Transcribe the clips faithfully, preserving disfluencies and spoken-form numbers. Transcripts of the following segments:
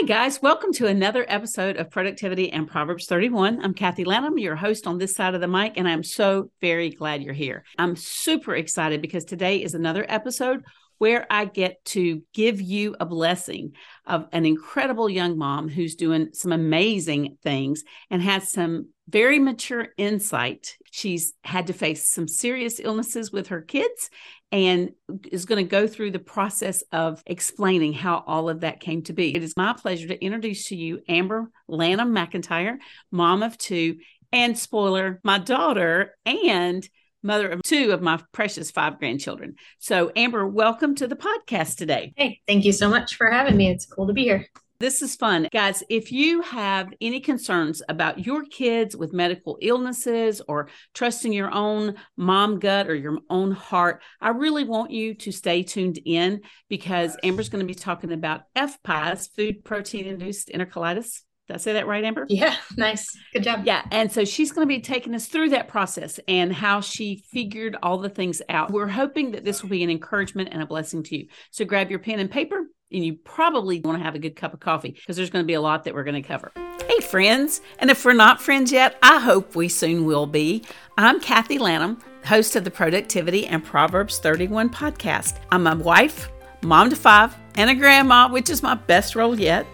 Hi, guys. Welcome to another episode of Productivity and Proverbs thirty-one. I'm Kathy Lanham, your host on this side of the mic, and I'm so very glad you're here. I'm super excited because today is another episode where I get to give you a blessing of an incredible young mom who's doing some amazing things and has some very mature insight. She's had to face some serious illnesses with her kids and is going to go through the process of explaining how all of that came to be. It is my pleasure to introduce to you Amber Lanham McIntyre, mom of two, and spoiler, my daughter and mother of two of my precious five grandchildren. So Amber, welcome to the podcast today. Hey, thank you so much for having me. It's cool to be here. This is fun. Guys, if you have any concerns about your kids with medical illnesses or trusting your own mom gut or your own heart, I really want you to stay tuned in because Amber's going to be talking about F P I E S, food protein-induced enterocolitis. Did I say that right, Amber? Yeah. Nice. Good job. Yeah. And so she's going to be taking us through that process and how she figured all the things out. We're hoping that this will be an encouragement and a blessing to you. So grab your pen and paper, and you probably want to have a good cup of coffee because there's going to be a lot that we're going to cover. Hey, friends. And if we're not friends yet, I hope we soon will be. I'm Kathy Lanham, host of the Productivity and Proverbs thirty-one podcast. I'm a wife, mom to five, and a grandma, which is my best role yet.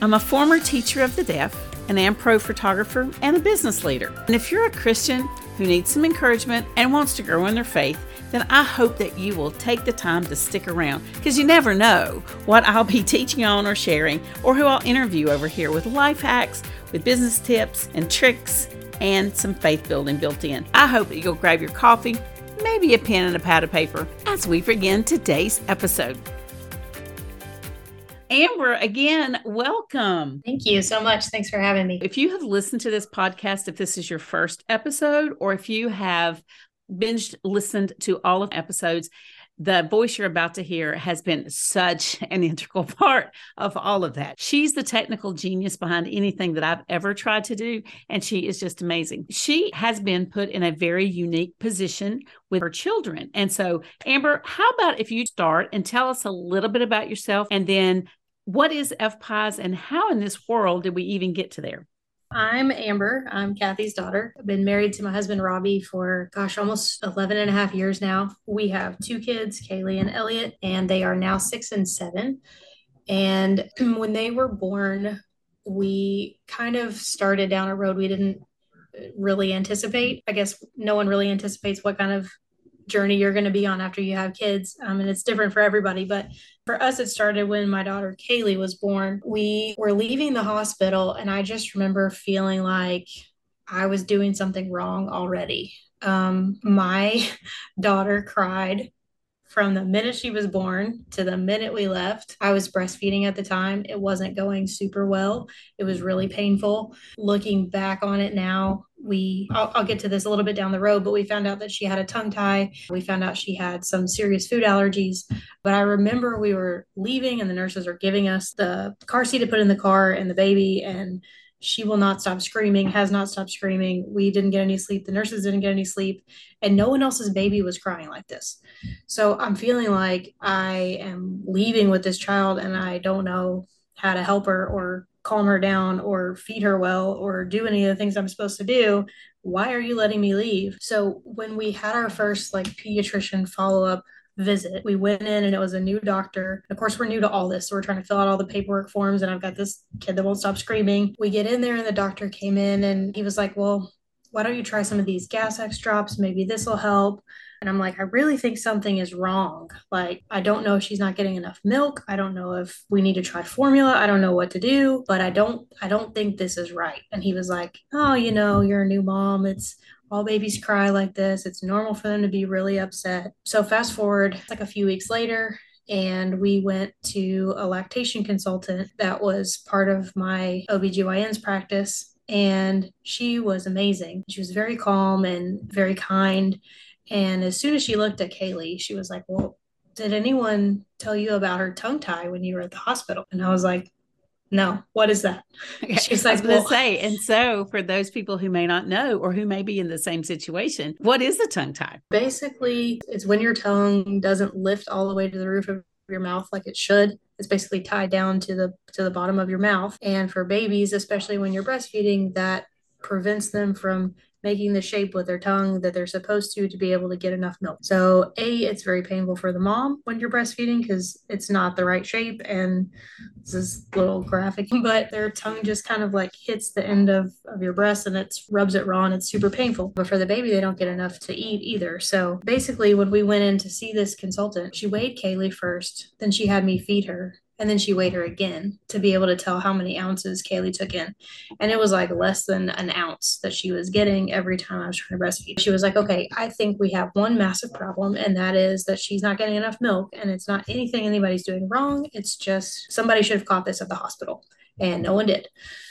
I'm a former teacher of the deaf, an Am Pro photographer, and a business leader. And if you're a Christian who needs some encouragement and wants to grow in their faith, then I hope that you will take the time to stick around because you never know what I'll be teaching on or sharing or who I'll interview over here with life hacks, with business tips and tricks, and some faith building built in. I hope that you'll grab your coffee, maybe a pen and a pad of paper as we begin today's episode. Amber, again, welcome. Thank you so much. Thanks for having me. If you have listened to this podcast, if this is your first episode, or if you have binged listened to all of episodes, the voice you're about to hear has been such an integral part of all of that. She's the technical genius behind anything that I've ever tried to do, and she is just amazing. She has been put in a very unique position with her children. And so, Amber, how about if you start and tell us a little bit about yourself, and then what is F P I E S and how in this world did we even get to there? I'm Amber. I'm Kathy's daughter. I've been married to my husband, Robbie, for, gosh, almost eleven and a half years now. We have two kids, Kaylee and Elliot, and they are now six and seven. And when they were born, we kind of started down a road we didn't really anticipate. I guess no one really anticipates what kind of journey you're going to be on after you have kids. Um, and it's different for everybody. But for us, it started when my daughter Kaylee was born. We were leaving the hospital and I just remember feeling like I was doing something wrong already. Um, my daughter cried from the minute she was born to the minute we left. I was breastfeeding at the time. It wasn't going super well. It was really painful. Looking back on it now, we, I'll, I'll get to this a little bit down the road, but we found out that she had a tongue tie. We found out she had some serious food allergies. But I remember we were leaving and the nurses are giving us the car seat to put in the car and the baby, and she will not stop screaming, has not stopped screaming. We didn't get any sleep. The nurses didn't get any sleep. And no one else's baby was crying like this. So I'm feeling like I am leaving with this child and I don't know how to help her or calm her down or feed her well or do any of the things I'm supposed to do. Why are you letting me leave? So when we had our first like pediatrician follow-up visit, we went in and it was a new doctor. Of course, we're new to all this. So we're trying to fill out all the paperwork forms and I've got this kid that won't stop screaming. We get in there and the doctor came in and he was like, well, why don't you try some of these gas X drops? Maybe this will help. And I'm like, I really think something is wrong. Like, I don't know if she's not getting enough milk. I don't know if we need to try formula. I don't know what to do, but I don't, I don't think this is right. And he was like, oh, you know, you're a new mom. It's all babies cry like this. It's normal for them to be really upset. So fast forward like a few weeks later, and we went to a lactation consultant that was part of my O B G Y N's practice. And she was amazing. She was very calm and very kind. And as soon as she looked at Kaylee, she was like, well, did anyone tell you about her tongue tie when you were at the hospital? And I was like, no, what is that? She's like, I was going to well, say, and so for those people who may not know, or who may be in the same situation, what is the tongue tie? Basically, it's when your tongue doesn't lift all the way to the roof of your mouth like it should. It's basically tied down to the to the bottom of your mouth. And for babies, especially when you're breastfeeding, that prevents them from making the shape with their tongue that they're supposed to to be able to get enough milk. So A, it's very painful for the mom when you're breastfeeding because it's not the right shape. And this is a little graphic, but their tongue just kind of like hits the end of, of your breast and it rubs it raw and it's super painful. But for the baby, they don't get enough to eat either. So basically when we went in to see this consultant, she weighed Kaylee first, then she had me feed her. And then she weighed her again to be able to tell how many ounces Kaylee took in. And it was like less than an ounce that she was getting every time I was trying to breastfeed. She was like, okay, I think we have one massive problem. And that is that she's not getting enough milk. And it's not anything anybody's doing wrong. It's just somebody should have caught this at the hospital. And no one did.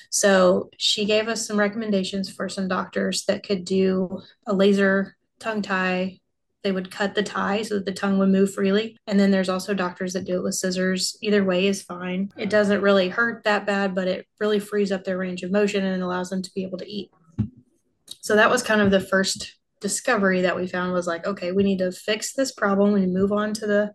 So she gave us some recommendations for some doctors that could do a laser tongue tie. They would cut the tie so that the tongue would move freely. And then there's also doctors that do it with scissors. Either way is fine. It doesn't really hurt that bad, but it really frees up their range of motion and allows them to be able to eat. So that was kind of the first discovery that we found was like, okay, we need to fix this problem. We move on to the,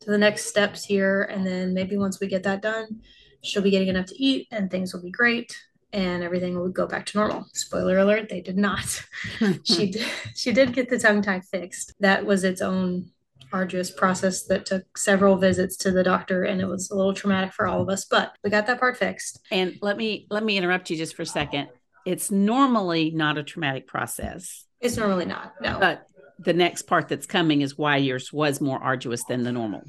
to the next steps here. And then maybe once we get that done, she'll be getting enough to eat and things will be great. And everything would go back to normal. Spoiler alert, they did not. she, did, she did get the tongue tie fixed. That was its own arduous process that took several visits to the doctor, and it was a little traumatic for all of us, but we got that part fixed. And let me, let me interrupt you just for a second. It's normally not a traumatic process. It's normally not, no. But the next part that's coming is why yours was more arduous than the normal.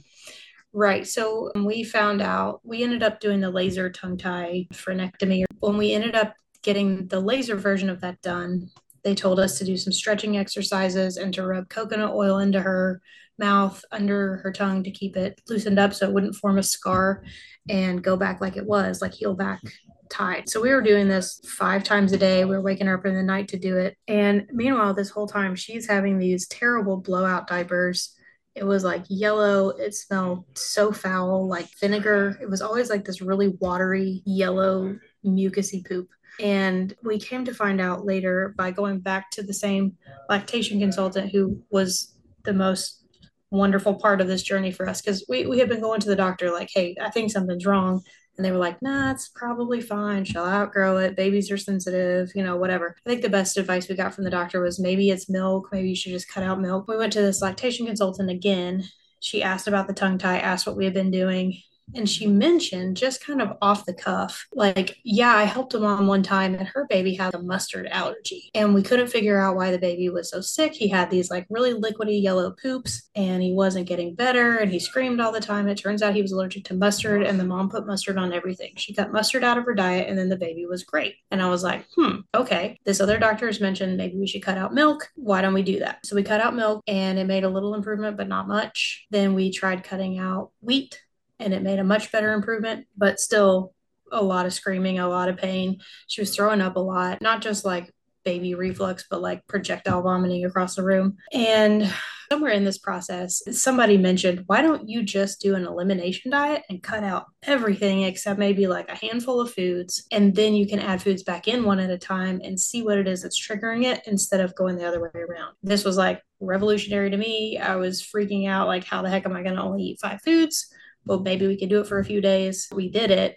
Right. So we found out, we ended up doing the laser tongue tie phrenectomy. When we ended up getting the laser version of that done, they told us to do some stretching exercises and to rub coconut oil into her mouth, under her tongue to keep it loosened up so it wouldn't form a scar and go back like it was, like heal back tied. So we were doing this five times a day. We were waking her up in the night to do it. And meanwhile, this whole time, she's having these terrible blowout diapers. It was like yellow. It smelled so foul, like vinegar. It was always like this really watery, yellow, mucousy poop. And we came to find out later by going back to the same lactation consultant who was the most wonderful part of this journey for us. Because we, we had been going to the doctor like, hey, I think something's wrong. And they were like, nah, it's probably fine. She'll outgrow it. Babies are sensitive, you know, whatever. I think the best advice we got from the doctor was maybe it's milk. Maybe you should just cut out milk. We went to this lactation consultant again. She asked about the tongue tie, asked what we had been doing. And she mentioned just kind of off the cuff, like, yeah, I helped a mom one time and her baby had a mustard allergy. And we couldn't figure out why the baby was so sick. He had these like really liquidy yellow poops and he wasn't getting better. And he screamed all the time. It turns out he was allergic to mustard and the mom put mustard on everything. She cut mustard out of her diet and then the baby was great. And I was like, hmm, okay. This other doctor has mentioned maybe we should cut out milk. Why don't we do that? So we cut out milk and it made a little improvement, but not much. Then we tried cutting out wheat. And it made a much better improvement, but still a lot of screaming, a lot of pain. She was throwing up a lot, not just like baby reflux, but like projectile vomiting across the room. And somewhere in this process, somebody mentioned, why don't you just do an elimination diet and cut out everything except maybe like a handful of foods, and then you can add foods back in one at a time and see what it is that's triggering it instead of going the other way around. This was like revolutionary to me. I was freaking out, like, how the heck am I going to only eat five foods? Well, maybe we could do it for a few days. We did it.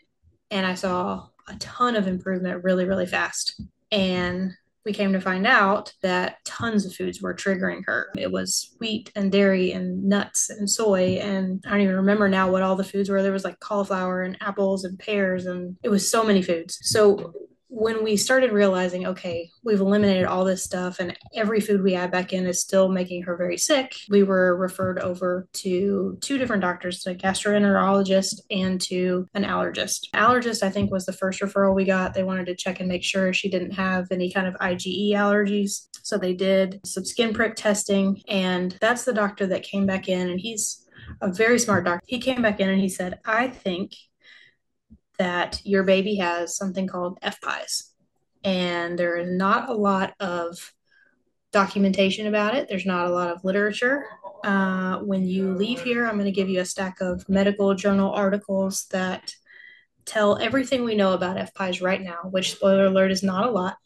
And I saw a ton of improvement really, really fast. And we came to find out that tons of foods were triggering her. It was wheat and dairy and nuts and soy. And I don't even remember now what all the foods were. There was like cauliflower and apples and pears. And it was so many foods. So when we started realizing, okay, we've eliminated all this stuff and every food we add back in is still making her very sick, we were referred over to two different doctors, to a gastroenterologist and to an allergist. Allergist, I think, was the first referral we got. They wanted to check and make sure she didn't have any kind of I G E allergies. So they did some skin prick testing, and that's the doctor that came back in, and he's a very smart doctor. He came back in and he said, I think that your baby has something called F P I E S. And there is not a lot of documentation about it. There's not a lot of literature. Uh, when you leave here, I'm going to give you a stack of medical journal articles that tell everything we know about F P I E S right now, which, spoiler alert, is not a lot.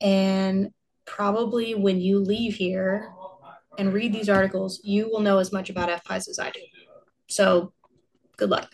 And probably when you leave here and read these articles, you will know as much about F P I E S as I do. So good luck.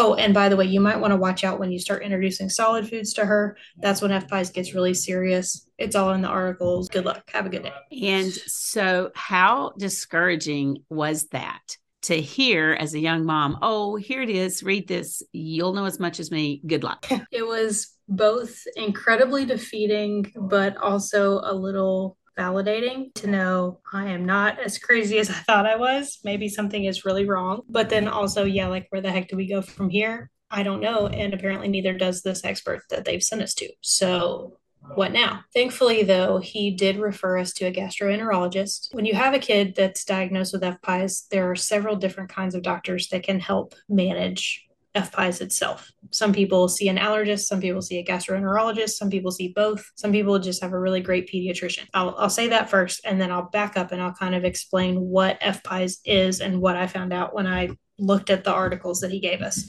Oh, and by the way, you might want to watch out when you start introducing solid foods to her. That's when F P I E S gets really serious. It's all in the articles. Good luck. Have a good day. And so how discouraging was that to hear as a young mom? Oh, here it is. Read this. You'll know as much as me. Good luck. It was both incredibly defeating, but also a little validating to know I am not as crazy as I thought I was. Maybe something is really wrong. But then also, yeah, like where the heck do we go from here? I don't know. And apparently neither does this expert that they've sent us to. So what now? Thankfully, though, he did refer us to a gastroenterologist. When you have a kid that's diagnosed with F P I E S, there are several different kinds of doctors that can help manage F P I E S itself. Some people see an allergist, some people see a gastroenterologist, some people see both. Some people just have a really great pediatrician. I'll, I'll say that first, and then I'll back up and I'll kind of explain what F P I E S is and what I found out when I looked at the articles that he gave us.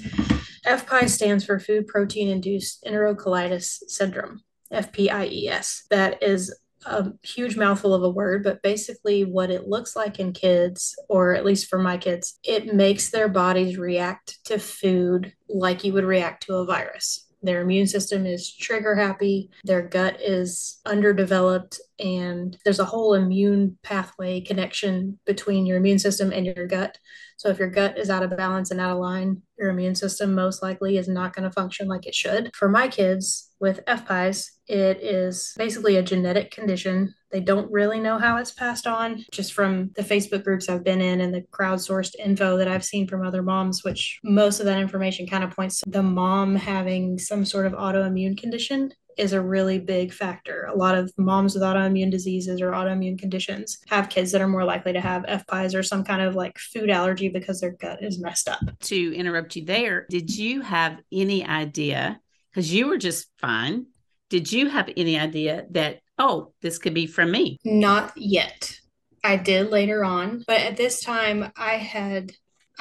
F P I E S stands for Food Protein Induced Enterocolitis Syndrome, F P I E S. That is a huge mouthful of a word, but basically what it looks like in kids, or at least for my kids, it makes their bodies react to food like you would react to a virus. Their immune system is trigger happy. Their gut is underdeveloped. And there's a whole immune pathway connection between your immune system and your gut. So if your gut is out of balance and out of line, your immune system most likely is not going to function like it should. For my kids with F P I E S, it is basically a genetic condition. They don't really know how it's passed on, just from the Facebook groups I've been in and the crowdsourced info that I've seen from other moms, which most of that information kind of points to the mom having some sort of autoimmune condition is a really big factor. A lot of moms with autoimmune diseases or autoimmune conditions have kids that are more likely to have F P I E S or some kind of like food allergy because their gut is messed up. To interrupt you there, did you have any idea, because you were just fine, did you have any idea that, oh, this could be from me? Not yet. I did later on, but at this time I had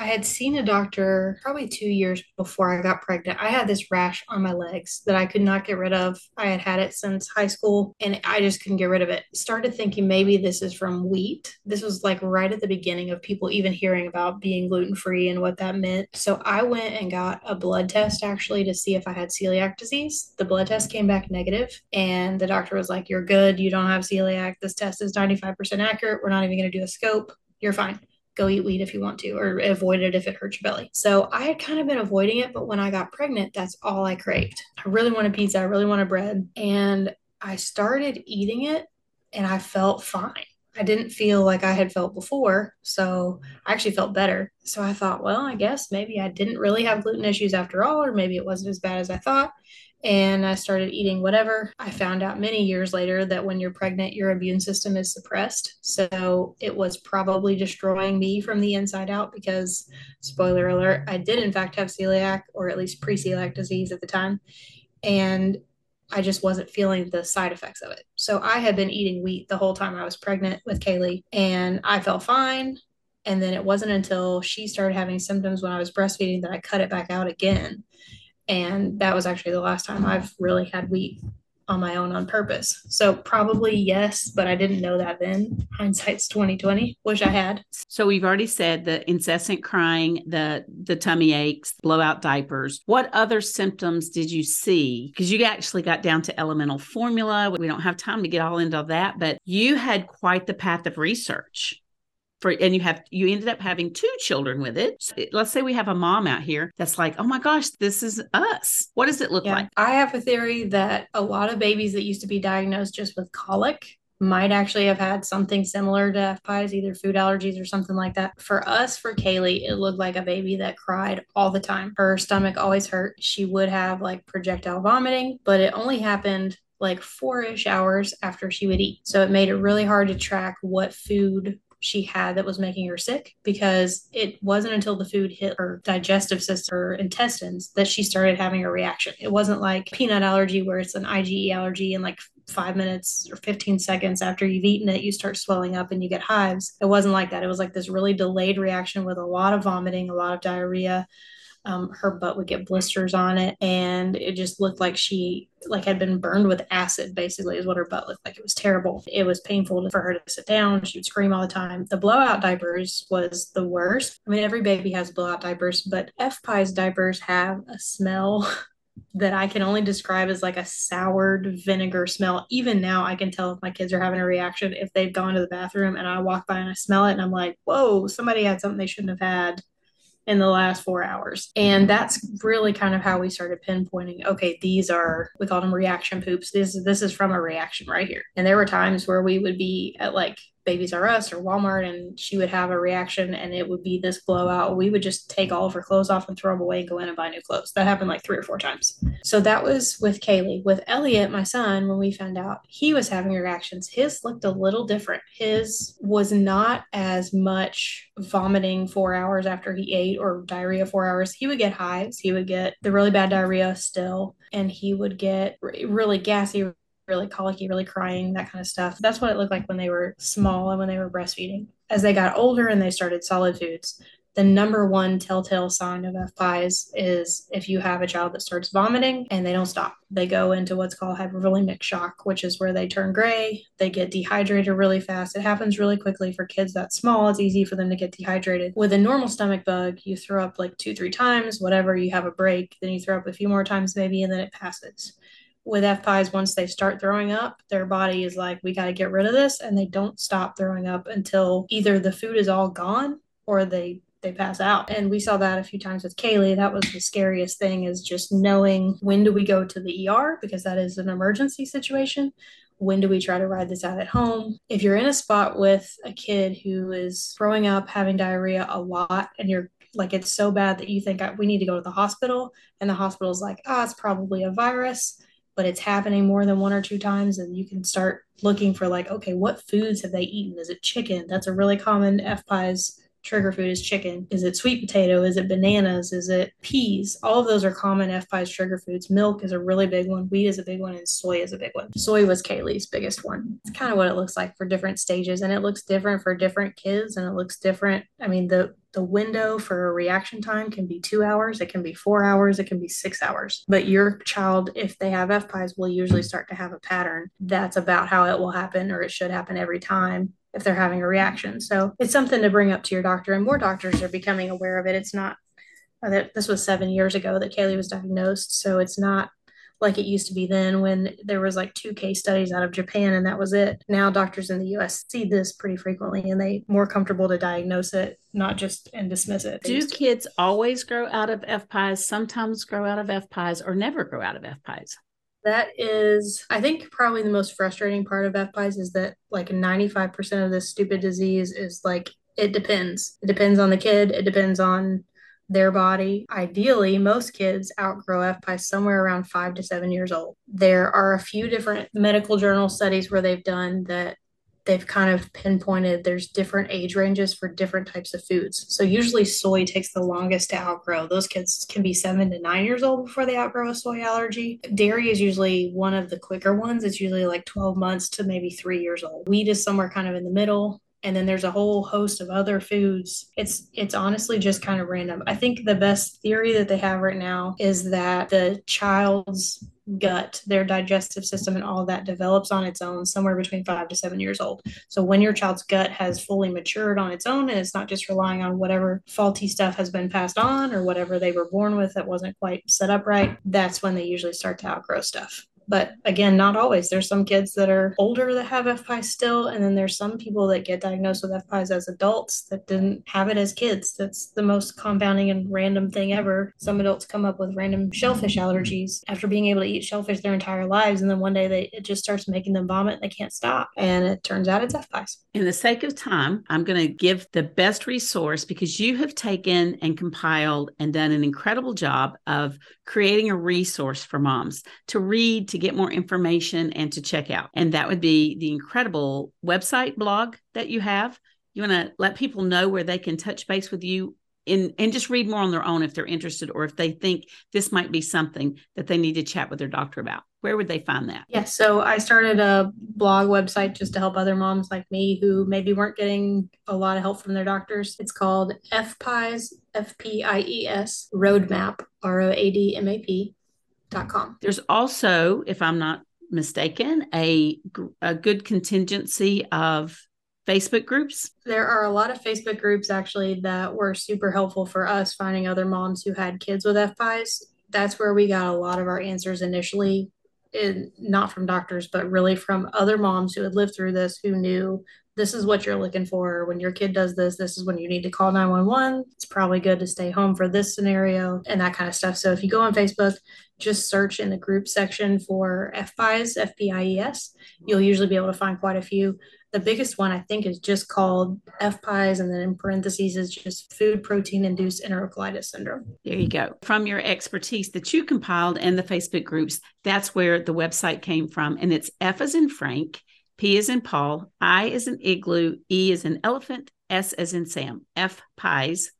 I had seen a doctor probably two years before I got pregnant. I had this rash on my legs that I could not get rid of. I had had it since high school and I just couldn't get rid of it. Started thinking maybe this is from wheat. This was like right at the beginning of people even hearing about being gluten-free and what that meant. So I went and got a blood test actually to see if I had celiac disease. The blood test came back negative and the doctor was like, you're good. You don't have celiac. This test is ninety-five percent accurate. We're not even going to do a scope. You're fine. Go eat wheat if you want to, or avoid it if it hurts your belly. So I had kind of been avoiding it, but when I got pregnant, that's all I craved. I really wanted pizza. I really wanted bread. And I started eating it and I felt fine. I didn't feel like I had felt before. So I actually felt better. So I thought, well, I guess maybe I didn't really have gluten issues after all, or maybe it wasn't as bad as I thought. And I started eating whatever. I found out many years later that when you're pregnant, your immune system is suppressed. So it was probably destroying me from the inside out because, spoiler alert, I did in fact have celiac, or at least pre-celiac disease at the time. And I just wasn't feeling the side effects of it. So I had been eating wheat the whole time I was pregnant with Kaylee and I felt fine. And then it wasn't until she started having symptoms when I was breastfeeding that I cut it back out again. And that was actually the last time I've really had wheat on my own on purpose. So probably yes, but I didn't know that then. Hindsight's twenty twenty. Wish I had. So we've already said the incessant crying, the the tummy aches, blowout diapers. What other symptoms did you see? Because you actually got down to elemental formula. We don't have time to get all into that, but you had quite the path of research. For, and you have, you ended up having two children with it. So let's say we have a mom out here that's like, oh my gosh, this is us. What does it look yeah. like? I have a theory that a lot of babies that used to be diagnosed just with colic might actually have had something similar to F P I E S, either food allergies or something like that. For us, for Kaylee, it looked like a baby that cried all the time. Her stomach always hurt. She would have like projectile vomiting, but it only happened like four-ish hours after she would eat. So it made it really hard to track what food she had that was making her sick, because it wasn't until the food hit her digestive system or intestines that she started having a reaction. It wasn't like peanut allergy where it's an IgE allergy and like five minutes or fifteen seconds after you've eaten it, you start swelling up and you get hives. It wasn't like that. It was like this really delayed reaction with a lot of vomiting, a lot of diarrhea, Um, her butt would get blisters on it, and it just looked like she like had been burned with acid, basically, is what her butt looked like. It was terrible. It was painful for her to sit down. She would scream all the time. The blowout diapers was the worst. I mean, every baby has blowout diapers, but F P I E S diapers have a smell that I can only describe as like a soured vinegar smell. Even now I can tell if my kids are having a reaction if they've gone to the bathroom and I walk by and I smell it and I'm like, whoa, somebody had something they shouldn't have had in the last four hours. And that's really kind of how we started pinpointing, okay, these are, we called them reaction poops. This, this is from a reaction right here. And there were times where we would be at like Babies R Us or Walmart, and she would have a reaction and it would be this blowout. We would just take all of her clothes off and throw them away and go in and buy new clothes. That happened like three or four times. So that was with Kaylee. With Elliot, my son, when we found out he was having reactions, his looked a little different. His was not as much vomiting four hours after he ate or diarrhea four hours. He would get hives. He would get the really bad diarrhea still, and he would get really gassy, really colicky, really crying, that kind of stuff. That's what it looked like when they were small and when they were breastfeeding. As they got older and they started solid foods, the number one telltale sign of F P I E S is if you have a child that starts vomiting and they don't stop. They go into what's called hypervolemic shock, which is where they turn gray. They get dehydrated really fast. It happens really quickly for kids that small. It's easy for them to get dehydrated. With a normal stomach bug, you throw up like two, three times, whatever, you have a break, then you throw up a few more times maybe, and then it passes. With F P I E S, once they start throwing up, their body is like, we got to get rid of this. And they don't stop throwing up until either the food is all gone or they, they pass out. And we saw that a few times with Kaylee. That was the scariest thing, is just knowing, when do we go to the E R? Because that is an emergency situation. When do we try to ride this out at home? If you're in a spot with a kid who is throwing up, having diarrhea a lot, and you're like, it's so bad that you think we need to go to the hospital, and the hospital's like, ah, oh, it's probably a virus, but it's happening more than one or two times, and you can start looking for like, okay, what foods have they eaten? Is it chicken? That's a really common F P I E S trigger food, is chicken. Is it sweet potato? Is it bananas? Is it peas? All of those are common F P I E S trigger foods. Milk is a really big one. Wheat is a big one, and soy is a big one. Soy was Kaylee's biggest one. It's kind of what it looks like for different stages, and it looks different for different kids, and it looks different. I mean, the The window for a reaction time can be two hours. It can be four hours. It can be six hours. But your child, if they have F P I E S, will usually start to have a pattern. That's about how it will happen, or it should happen every time if they're having a reaction. So it's something to bring up to your doctor, and more doctors are becoming aware of it. It's not that this was seven years ago that Kaylee was diagnosed. So it's not like it used to be then, when there was like two case studies out of Japan and that was it. Now doctors in the U S see this pretty frequently, and they're more comfortable to diagnose it, not just and dismiss it. Do kids always grow out of F P I E S, sometimes grow out of F P I E S, or never grow out of F P I E S? That is, I think, probably the most frustrating part of F P I E S, is that like ninety-five percent of this stupid disease is like, it depends. It depends on the kid. It depends on their body. Ideally, most kids outgrow F P I E S somewhere around five to seven years old. There are a few different medical journal studies where they've done that. They've kind of pinpointed there's different age ranges for different types of foods. So usually soy takes the longest to outgrow. Those kids can be seven to nine years old before they outgrow a soy allergy. Dairy is usually one of the quicker ones. It's usually like twelve months to maybe three years old. Wheat is somewhere kind of in the middle. And then there's a whole host of other foods. It's it's honestly just kind of random. I think the best theory that they have right now is that the child's gut, their digestive system and all that, develops on its own somewhere between five to seven years old. So when your child's gut has fully matured on its own, and it's not just relying on whatever faulty stuff has been passed on or whatever they were born with that wasn't quite set up right, that's when they usually start to outgrow stuff. But again, not always. There's some kids that are older that have F P I E S still. And then there's some people that get diagnosed with F P I E S as adults that didn't have it as kids. That's the most compounding and random thing ever. Some adults come up with random shellfish allergies after being able to eat shellfish their entire lives. And then one day they, it just starts making them vomit and they can't stop. And it turns out it's F P I E S. In the sake of time, I'm going to give the best resource, because you have taken and compiled and done an incredible job of creating a resource for moms to read, to get more information, and to check out. And that would be the incredible website blog that you have. You want to let people know where they can touch base with you and, and just read more on their own if they're interested, or if they think this might be something that they need to chat with their doctor about? Where would they find that? Yes. So I started a blog website just to help other moms like me who maybe weren't getting a lot of help from their doctors. It's called F P I E S, F P I E S, Roadmap, R O A D M A P dot com. There's also, if I'm not mistaken, a, a good contingency of Facebook groups. There are a lot of Facebook groups actually that were super helpful for us finding other moms who had kids with F P I E S. That's where we got a lot of our answers initially. In, not from doctors, but really from other moms who had lived through this, who knew this is what you're looking for. When your kid does this, this is when you need to call nine one one. It's probably good to stay home for this scenario and that kind of stuff. So if you go on Facebook, just search in the group section for F P I E S, F P I E S. You'll usually be able to find quite a few. The biggest one, I think, is just called F P I E S, and then in parentheses is just food protein-induced enterocolitis syndrome. There you go. From your expertise that you compiled and the Facebook groups, that's where the website came from. And it's F as in Frank, P as in Paul, I as in igloo, E as in elephant, S as in Sam, F P I E S,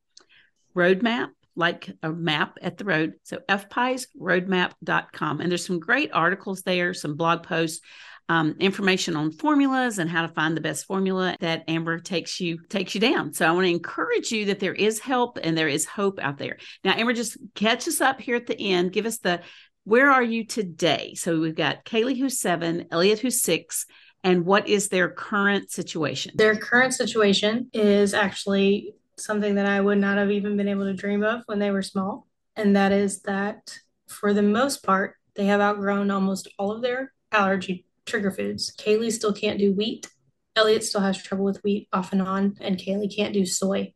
Roadmap, like a map at the road. So F P I E S roadmap dot com. And there's some great articles there, some blog posts, Um, information on formulas and how to find the best formula that Amber takes you takes you down. So I want to encourage you that there is help and there is hope out there. Now, Amber, just catch us up here at the end. Give us the, where are you today? So we've got Kaylee, who's seven, Elliot, who's six, and what is their current situation? Their current situation is actually something that I would not have even been able to dream of when they were small. And that is that for the most part, they have outgrown almost all of their allergy trigger foods. Kaylee still can't do wheat. Elliot still has trouble with wheat off and on, and Kaylee can't do soy.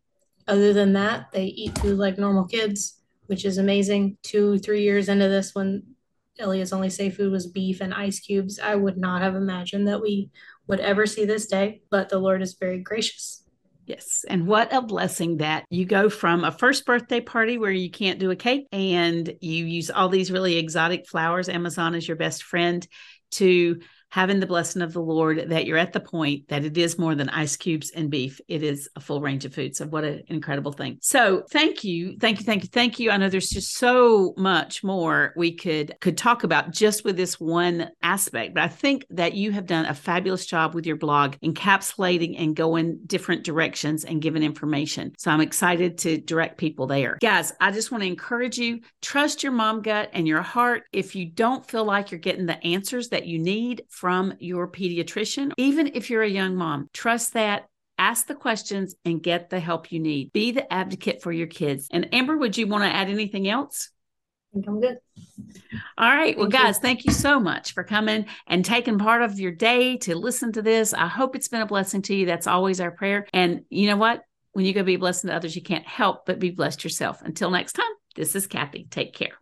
Other than that, they eat food like normal kids, which is amazing. Two, three years into this, when Elliot's only safe food was beef and ice cubes, I would not have imagined that we would ever see this day, but the Lord is very gracious. Yes. And what a blessing that you go from a first birthday party where you can't do a cake and you use all these really exotic flowers. Amazon is your best friend, to having the blessing of the Lord that you're at the point that it is more than ice cubes and beef. It is a full range of food. So what an incredible thing. So thank you. Thank you. Thank you. Thank you. I know there's just so much more we could, could talk about just with this one aspect, but I think that you have done a fabulous job with your blog, encapsulating and going different directions and giving information. So I'm excited to direct people there. Guys, I just want to encourage you, trust your mom gut and your heart. If you don't feel like you're getting the answers that you need from your pediatrician, even if you're a young mom, trust that, ask the questions, and get the help you need. Be the advocate for your kids. And Amber, would you want to add anything else? I think I'm good. All right. Well, guys, thank you so much for coming and taking part of your day to listen to this. I hope it's been a blessing to you. That's always our prayer. And you know what? When you go be a blessing to others, you can't help but be blessed yourself. Until next time, this is Kathy. Take care.